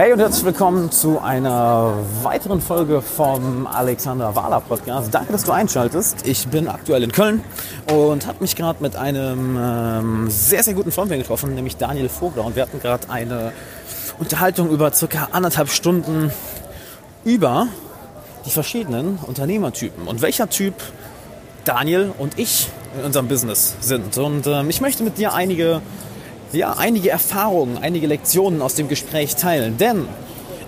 Hey und herzlich willkommen zu einer weiteren Folge vom Alexander Wahler Podcast. Danke, dass du einschaltest. Ich bin aktuell in Köln und habe mich gerade mit einem sehr, sehr guten Freund getroffen, nämlich Daniel Vogler. Und wir hatten gerade eine Unterhaltung über circa 1,5 Stunden über die verschiedenen Unternehmertypen und welcher Typ Daniel und ich in unserem Business sind. Und ich möchte mit dir einige Erfahrungen, einige Lektionen aus dem Gespräch teilen. Denn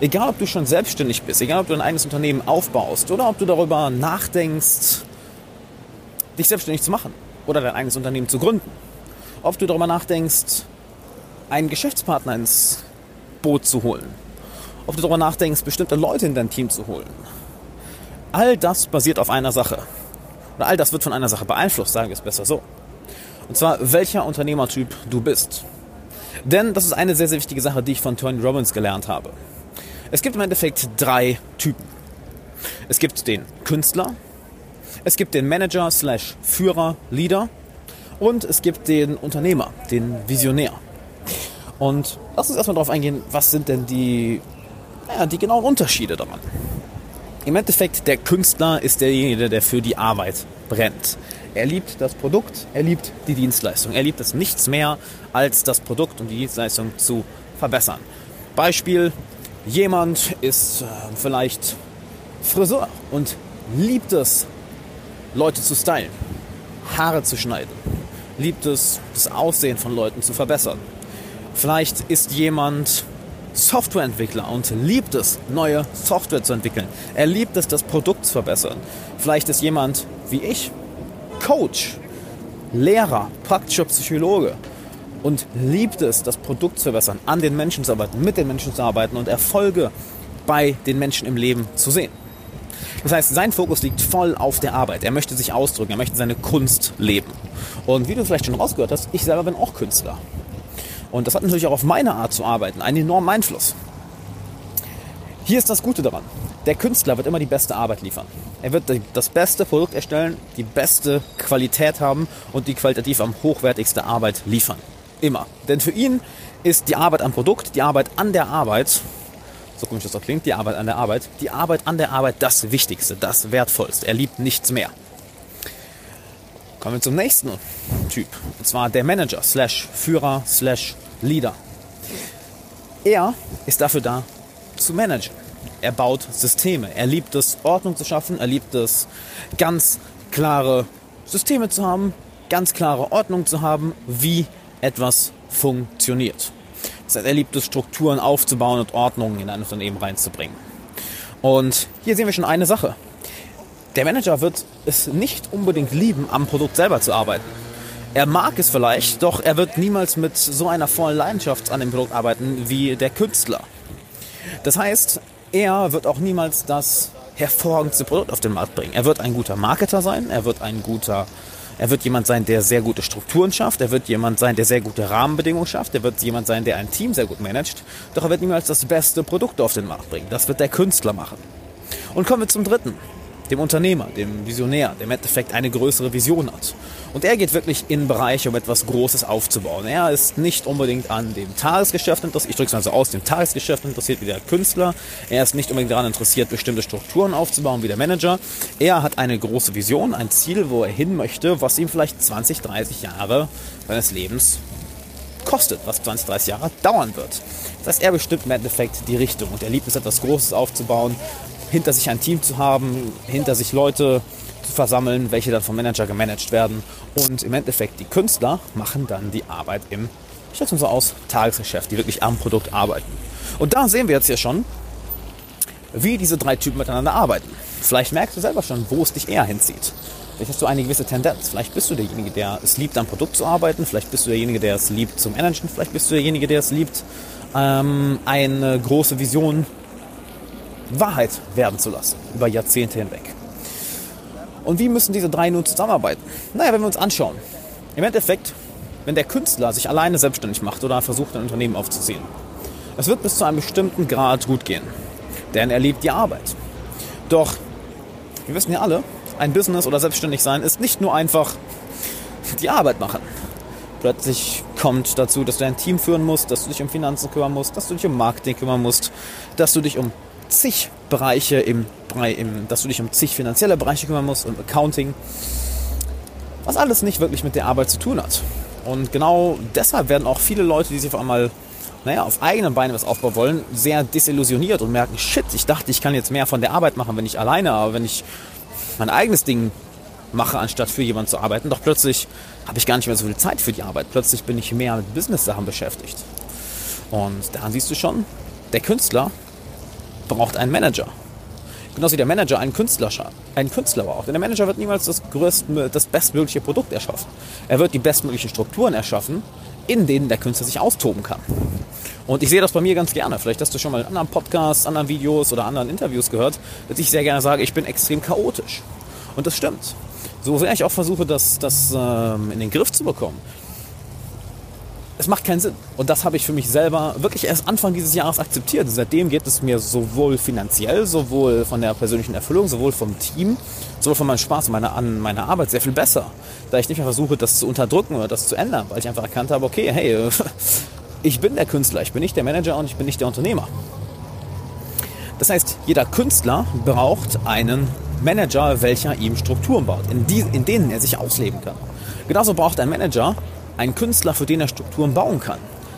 egal, ob du schon selbstständig bist, egal, ob du ein eigenes Unternehmen aufbaust oder ob du darüber nachdenkst, dich selbstständig zu machen oder dein eigenes Unternehmen zu gründen, ob du darüber nachdenkst, einen Geschäftspartner ins Boot zu holen, ob du darüber nachdenkst, bestimmte Leute in dein Team zu holen, all das basiert auf einer Sache. Oder all das wird von einer Sache beeinflusst, sagen wir es besser so. Und zwar, welcher Unternehmertyp du bist. Denn das ist eine sehr, sehr wichtige Sache, die ich von Tony Robbins gelernt habe. Es gibt im Endeffekt 3 Typen. Es gibt den Künstler, es gibt den Manager / Führer, Leader und es gibt den Unternehmer, den Visionär. Und lass uns erstmal darauf eingehen, was sind denn die genauen Unterschiede daran. Im Endeffekt, der Künstler ist derjenige, der für die Arbeit brennt. Er liebt das Produkt, er liebt die Dienstleistung. Er liebt es nichts mehr, als das Produkt und die Dienstleistung zu verbessern. Beispiel, jemand ist vielleicht Friseur und liebt es, Leute zu stylen, Haare zu schneiden, liebt es, das Aussehen von Leuten zu verbessern. Vielleicht ist jemand Softwareentwickler und liebt es, neue Software zu entwickeln. Er liebt es, das Produkt zu verbessern. Vielleicht ist jemand wie ich Coach, Lehrer, praktischer Psychologe und liebt es, das Produkt zu verbessern, an den Menschen zu arbeiten, mit den Menschen zu arbeiten und Erfolge bei den Menschen im Leben zu sehen. Das heißt, sein Fokus liegt voll auf der Arbeit. Er möchte sich ausdrücken, er möchte seine Kunst leben. Und wie du vielleicht schon rausgehört hast, ich selber bin auch Künstler. Und das hat natürlich auch auf meine Art zu arbeiten einen enormen Einfluss. Hier ist das Gute daran. Der Künstler wird immer die beste Arbeit liefern. Er wird das beste Produkt erstellen, die beste Qualität haben und die qualitativ am hochwertigste Arbeit liefern. Immer. Denn für ihn ist die Arbeit am Produkt, die Arbeit an der Arbeit, so komisch das auch klingt, die Arbeit an der Arbeit das Wichtigste, das Wertvollste. Er liebt nichts mehr. Kommen wir zum nächsten Typ. Und zwar der Manager / Führer / Leader. Er ist dafür da, zu managen. Er baut Systeme. Er liebt es, Ordnung zu schaffen. Er liebt es, ganz klare Systeme zu haben, ganz klare Ordnung zu haben, wie etwas funktioniert. Das heißt, er liebt es, Strukturen aufzubauen und Ordnung in ein Unternehmen reinzubringen. Und hier sehen wir schon eine Sache. Der Manager wird es nicht unbedingt lieben, am Produkt selber zu arbeiten. Er mag es vielleicht, doch er wird niemals mit so einer vollen Leidenschaft an dem Produkt arbeiten wie der Künstler. Das heißt, er wird auch niemals das hervorragendste Produkt auf den Markt bringen. Er wird ein guter Marketer sein, er wird jemand sein, der sehr gute Strukturen schafft, er wird jemand sein, der sehr gute Rahmenbedingungen schafft, er wird jemand sein, der ein Team sehr gut managt, doch er wird niemals das beste Produkt auf den Markt bringen. Das wird der Künstler machen. Und kommen wir zum dritten, dem Unternehmer, dem Visionär, der im Endeffekt eine größere Vision hat. Und er geht wirklich in Bereiche, um etwas Großes aufzubauen. Er ist nicht unbedingt an dem Tagesgeschäft interessiert, ich drücke es mal so aus, dem Tagesgeschäft interessiert wie der Künstler. Er ist nicht unbedingt daran interessiert, bestimmte Strukturen aufzubauen wie der Manager. Er hat eine große Vision, ein Ziel, wo er hin möchte, was ihm vielleicht 20, 30 Jahre seines Lebens kostet, was 20, 30 Jahre dauern wird. Das heißt, er bestimmt im Endeffekt die Richtung und er liebt es, etwas Großes aufzubauen, hinter sich ein Team zu haben, hinter sich Leute zu versammeln, welche dann vom Manager gemanagt werden. Und im Endeffekt, die Künstler machen dann die Arbeit im, ich schätze mal so aus, Tagesgeschäft, die wirklich am Produkt arbeiten. Und da sehen wir jetzt hier schon, wie diese 3 Typen miteinander arbeiten. Vielleicht merkst du selber schon, wo es dich eher hinzieht. Vielleicht hast du eine gewisse Tendenz. Vielleicht bist du derjenige, der es liebt, am Produkt zu arbeiten. Vielleicht bist du derjenige, der es liebt, zu managen. Vielleicht bist du derjenige, der es liebt, eine große Vision Wahrheit werden zu lassen, über Jahrzehnte hinweg. Und wie müssen diese 3 nun zusammenarbeiten? Naja, wenn wir uns anschauen. Im Endeffekt, wenn der Künstler sich alleine selbstständig macht oder versucht, ein Unternehmen aufzuziehen, es wird bis zu einem bestimmten Grad gut gehen, denn er liebt die Arbeit. Doch, wir wissen ja alle, ein Business oder selbstständig sein ist nicht nur einfach die Arbeit machen. Plötzlich kommt dazu, dass du dein Team führen musst, dass du dich um Finanzen kümmern musst, dass du dich um Marketing kümmern musst, dass du dich um zig Bereiche dass du dich um zig finanzielle Bereiche kümmern musst, um Accounting, was alles nicht wirklich mit der Arbeit zu tun hat. Und genau deshalb werden auch viele Leute, die sich auf einmal auf eigenen Beinen was aufbauen wollen, sehr desillusioniert und merken, shit, ich dachte, ich kann jetzt mehr von der Arbeit machen, wenn ich alleine, aber wenn ich mein eigenes Ding mache, anstatt für jemanden zu arbeiten, doch plötzlich habe ich gar nicht mehr so viel Zeit für die Arbeit. Plötzlich bin ich mehr mit Business-Sachen beschäftigt. Und daran siehst du schon, der Künstler braucht einen Manager. Genauso wie der Manager einen Künstler braucht. Denn der Manager wird niemals das bestmögliche Produkt erschaffen. Er wird die bestmöglichen Strukturen erschaffen, in denen der Künstler sich austoben kann. Und ich sehe das bei mir ganz gerne. Vielleicht hast du schon mal in anderen Podcasts, anderen Videos oder anderen Interviews gehört, dass ich sehr gerne sage, ich bin extrem chaotisch. Und das stimmt. So sehr ich auch versuche, das in den Griff zu bekommen. Es macht keinen Sinn. Und das habe ich für mich selber wirklich erst Anfang dieses Jahres akzeptiert. Und seitdem geht es mir sowohl finanziell, sowohl von der persönlichen Erfüllung, sowohl vom Team, sowohl von meinem Spaß und meiner Arbeit sehr viel besser. Da ich nicht mehr versuche, das zu unterdrücken oder das zu ändern, weil ich einfach erkannt habe, okay, hey, ich bin der Künstler, ich bin nicht der Manager und ich bin nicht der Unternehmer. Das heißt, jeder Künstler braucht einen Manager, welcher ihm Strukturen baut, in denen er sich ausleben kann. Genauso braucht ein Manager einen Künstler, für den er Strukturen bauen kann,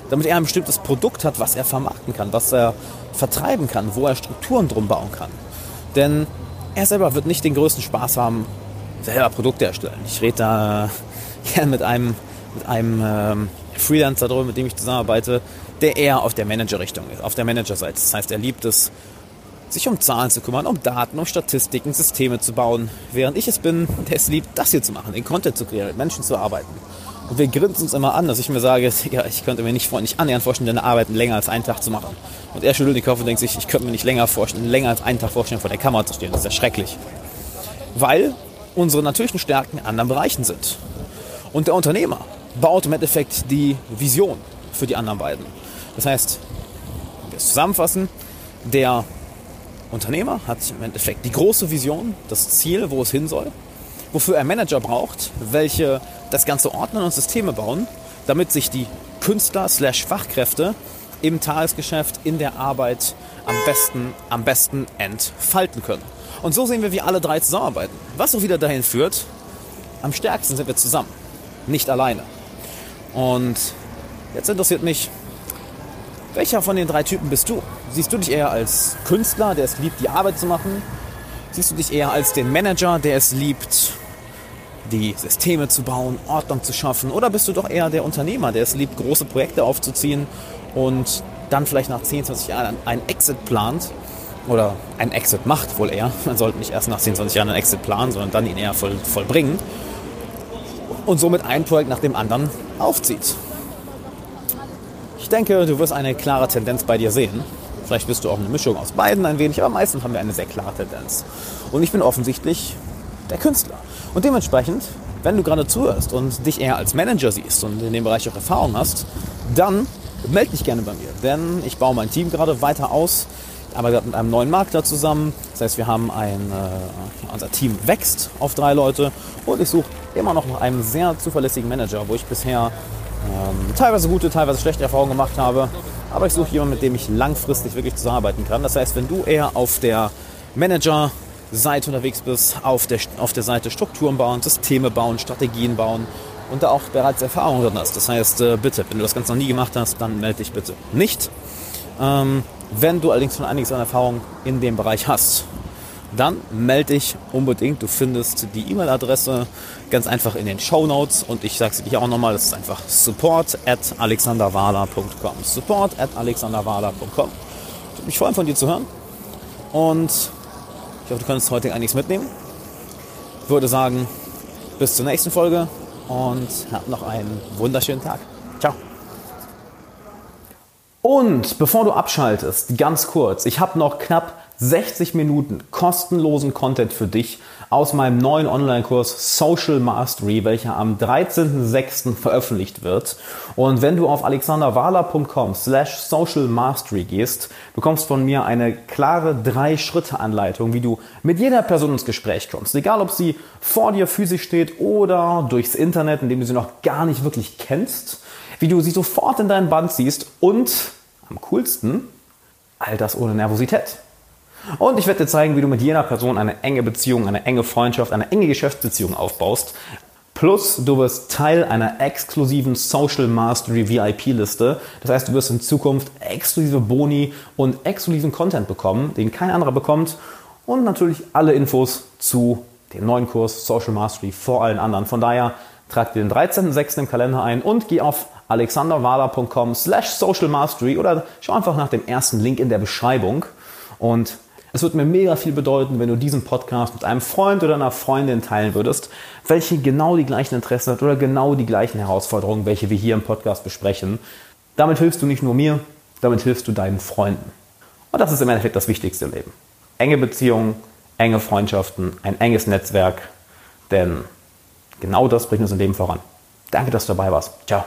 damit er ein bestimmtes Produkt hat, was er vermarkten kann, was er vertreiben kann, wo er Strukturen drum bauen kann. Denn er selber wird nicht den größten Spaß haben, selber Produkte erstellen. Ich rede da gern mit einem Freelancer drüber, mit dem ich zusammenarbeite, der eher auf der Manager-Richtung ist, auf der Manager-Seite. Das heißt, er liebt es, sich um Zahlen zu kümmern, um Daten, um Statistiken, Systeme zu bauen, während ich es bin, der es liebt, das hier zu machen, den Content zu kreieren, mit Menschen zu arbeiten. Und wir grinsen uns immer an, dass ich mir sage, ja, ich könnte mir nicht annähernd vorstellen, deine Arbeiten länger als einen Tag zu machen. Und er schüttelt den Kopf und denkt sich, ich könnte mir nicht länger als einen Tag vorstellen, vor der Kamera zu stehen. Das ist ja schrecklich. Weil unsere natürlichen Stärken in anderen Bereichen sind. Und der Unternehmer baut im Endeffekt die Vision für die anderen beiden. Das heißt, wenn wir es zusammenfassen, der Unternehmer hat im Endeffekt die große Vision, das Ziel, wo es hin soll, wofür er Manager braucht, welche das Ganze ordnen und Systeme bauen, damit sich die Künstler/Fachkräfte im Tagesgeschäft, in der Arbeit am besten entfalten können. Und so sehen wir, wie alle drei zusammenarbeiten. Was auch wieder dahin führt, am stärksten sind wir zusammen, nicht alleine. Und jetzt interessiert mich, welcher von den drei Typen bist du? Siehst du dich eher als Künstler, der es liebt, die Arbeit zu machen? Siehst du dich eher als den Manager, der es liebt, die Systeme zu bauen, Ordnung zu schaffen? Oder bist du doch eher der Unternehmer, der es liebt, große Projekte aufzuziehen und dann vielleicht nach 10, 20 Jahren einen Exit plant? Oder einen Exit macht wohl eher. Man sollte nicht erst nach 10, 20 Jahren einen Exit planen, sondern dann ihn eher vollbringen. Und somit ein Projekt nach dem anderen aufzieht. Ich denke, du wirst eine klare Tendenz bei dir sehen. Vielleicht bist du auch eine Mischung aus beiden ein wenig, aber meistens haben wir eine sehr klare Tendenz. Und ich bin offensichtlich der Künstler. Und dementsprechend, wenn du gerade zuhörst und dich eher als Manager siehst und in dem Bereich auch Erfahrung hast, dann melde dich gerne bei mir. Denn ich baue mein Team gerade weiter aus, aber gerade mit einem neuen Makler zusammen. Das heißt, wir haben unser Team wächst auf 3 Leute und ich suche immer noch nach einem sehr zuverlässigen Manager, wo ich bisher teilweise gute, teilweise schlechte Erfahrungen gemacht habe, aber ich suche jemanden, mit dem ich langfristig wirklich zusammenarbeiten kann. Das heißt, wenn du eher auf der Manager-Seite unterwegs bist, auf der Seite Strukturen bauen, Systeme bauen, Strategien bauen und da auch bereits Erfahrung drin hast, das heißt, bitte, wenn du das Ganze noch nie gemacht hast, dann melde dich bitte nicht. Wenn du allerdings schon einiges an Erfahrung in dem Bereich hast, dann melde dich unbedingt. Du findest die E-Mail-Adresse ganz einfach in den Shownotes. Und ich sage es dir auch nochmal, das ist einfach support@alexanderwahler.com. support@alexanderwahler.com. Ich würde mich freuen, von dir zu hören. Und ich hoffe, du kannst heute einiges mitnehmen. Ich würde sagen, bis zur nächsten Folge und hab noch einen wunderschönen Tag. Ciao. Und bevor du abschaltest, ganz kurz, ich habe noch knapp 60 Minuten kostenlosen Content für dich aus meinem neuen Online-Kurs Social Mastery, welcher am 13.06. veröffentlicht wird. Und wenn du auf alexanderwahler.com/Social Mastery gehst, bekommst von mir eine klare 3-Schritte-Anleitung, wie du mit jeder Person ins Gespräch kommst. Egal, ob sie vor dir physisch steht oder durchs Internet, in dem du sie noch gar nicht wirklich kennst. wie du sie sofort in deinen Band ziehst und am coolsten all das ohne Nervosität. Und ich werde dir zeigen, wie du mit jener Person eine enge Beziehung, eine enge Freundschaft, eine enge Geschäftsbeziehung aufbaust. Plus, du wirst Teil einer exklusiven Social Mastery VIP-Liste. Das heißt, du wirst in Zukunft exklusive Boni und exklusiven Content bekommen, den kein anderer bekommt. Und natürlich alle Infos zu dem neuen Kurs Social Mastery vor allen anderen. Von daher trag dir den 13.06. im Kalender ein und geh auf alexanderwahler.com/Social Mastery oder schau einfach nach dem ersten Link in der Beschreibung. Und es würde mir mega viel bedeuten, wenn du diesen Podcast mit einem Freund oder einer Freundin teilen würdest, welche genau die gleichen Interessen hat oder genau die gleichen Herausforderungen, welche wir hier im Podcast besprechen. Damit hilfst du nicht nur mir, damit hilfst du deinen Freunden. Und das ist im Endeffekt das Wichtigste im Leben. Enge Beziehungen, enge Freundschaften, ein enges Netzwerk, denn genau das bringt uns im Leben voran. Danke, dass du dabei warst. Ciao.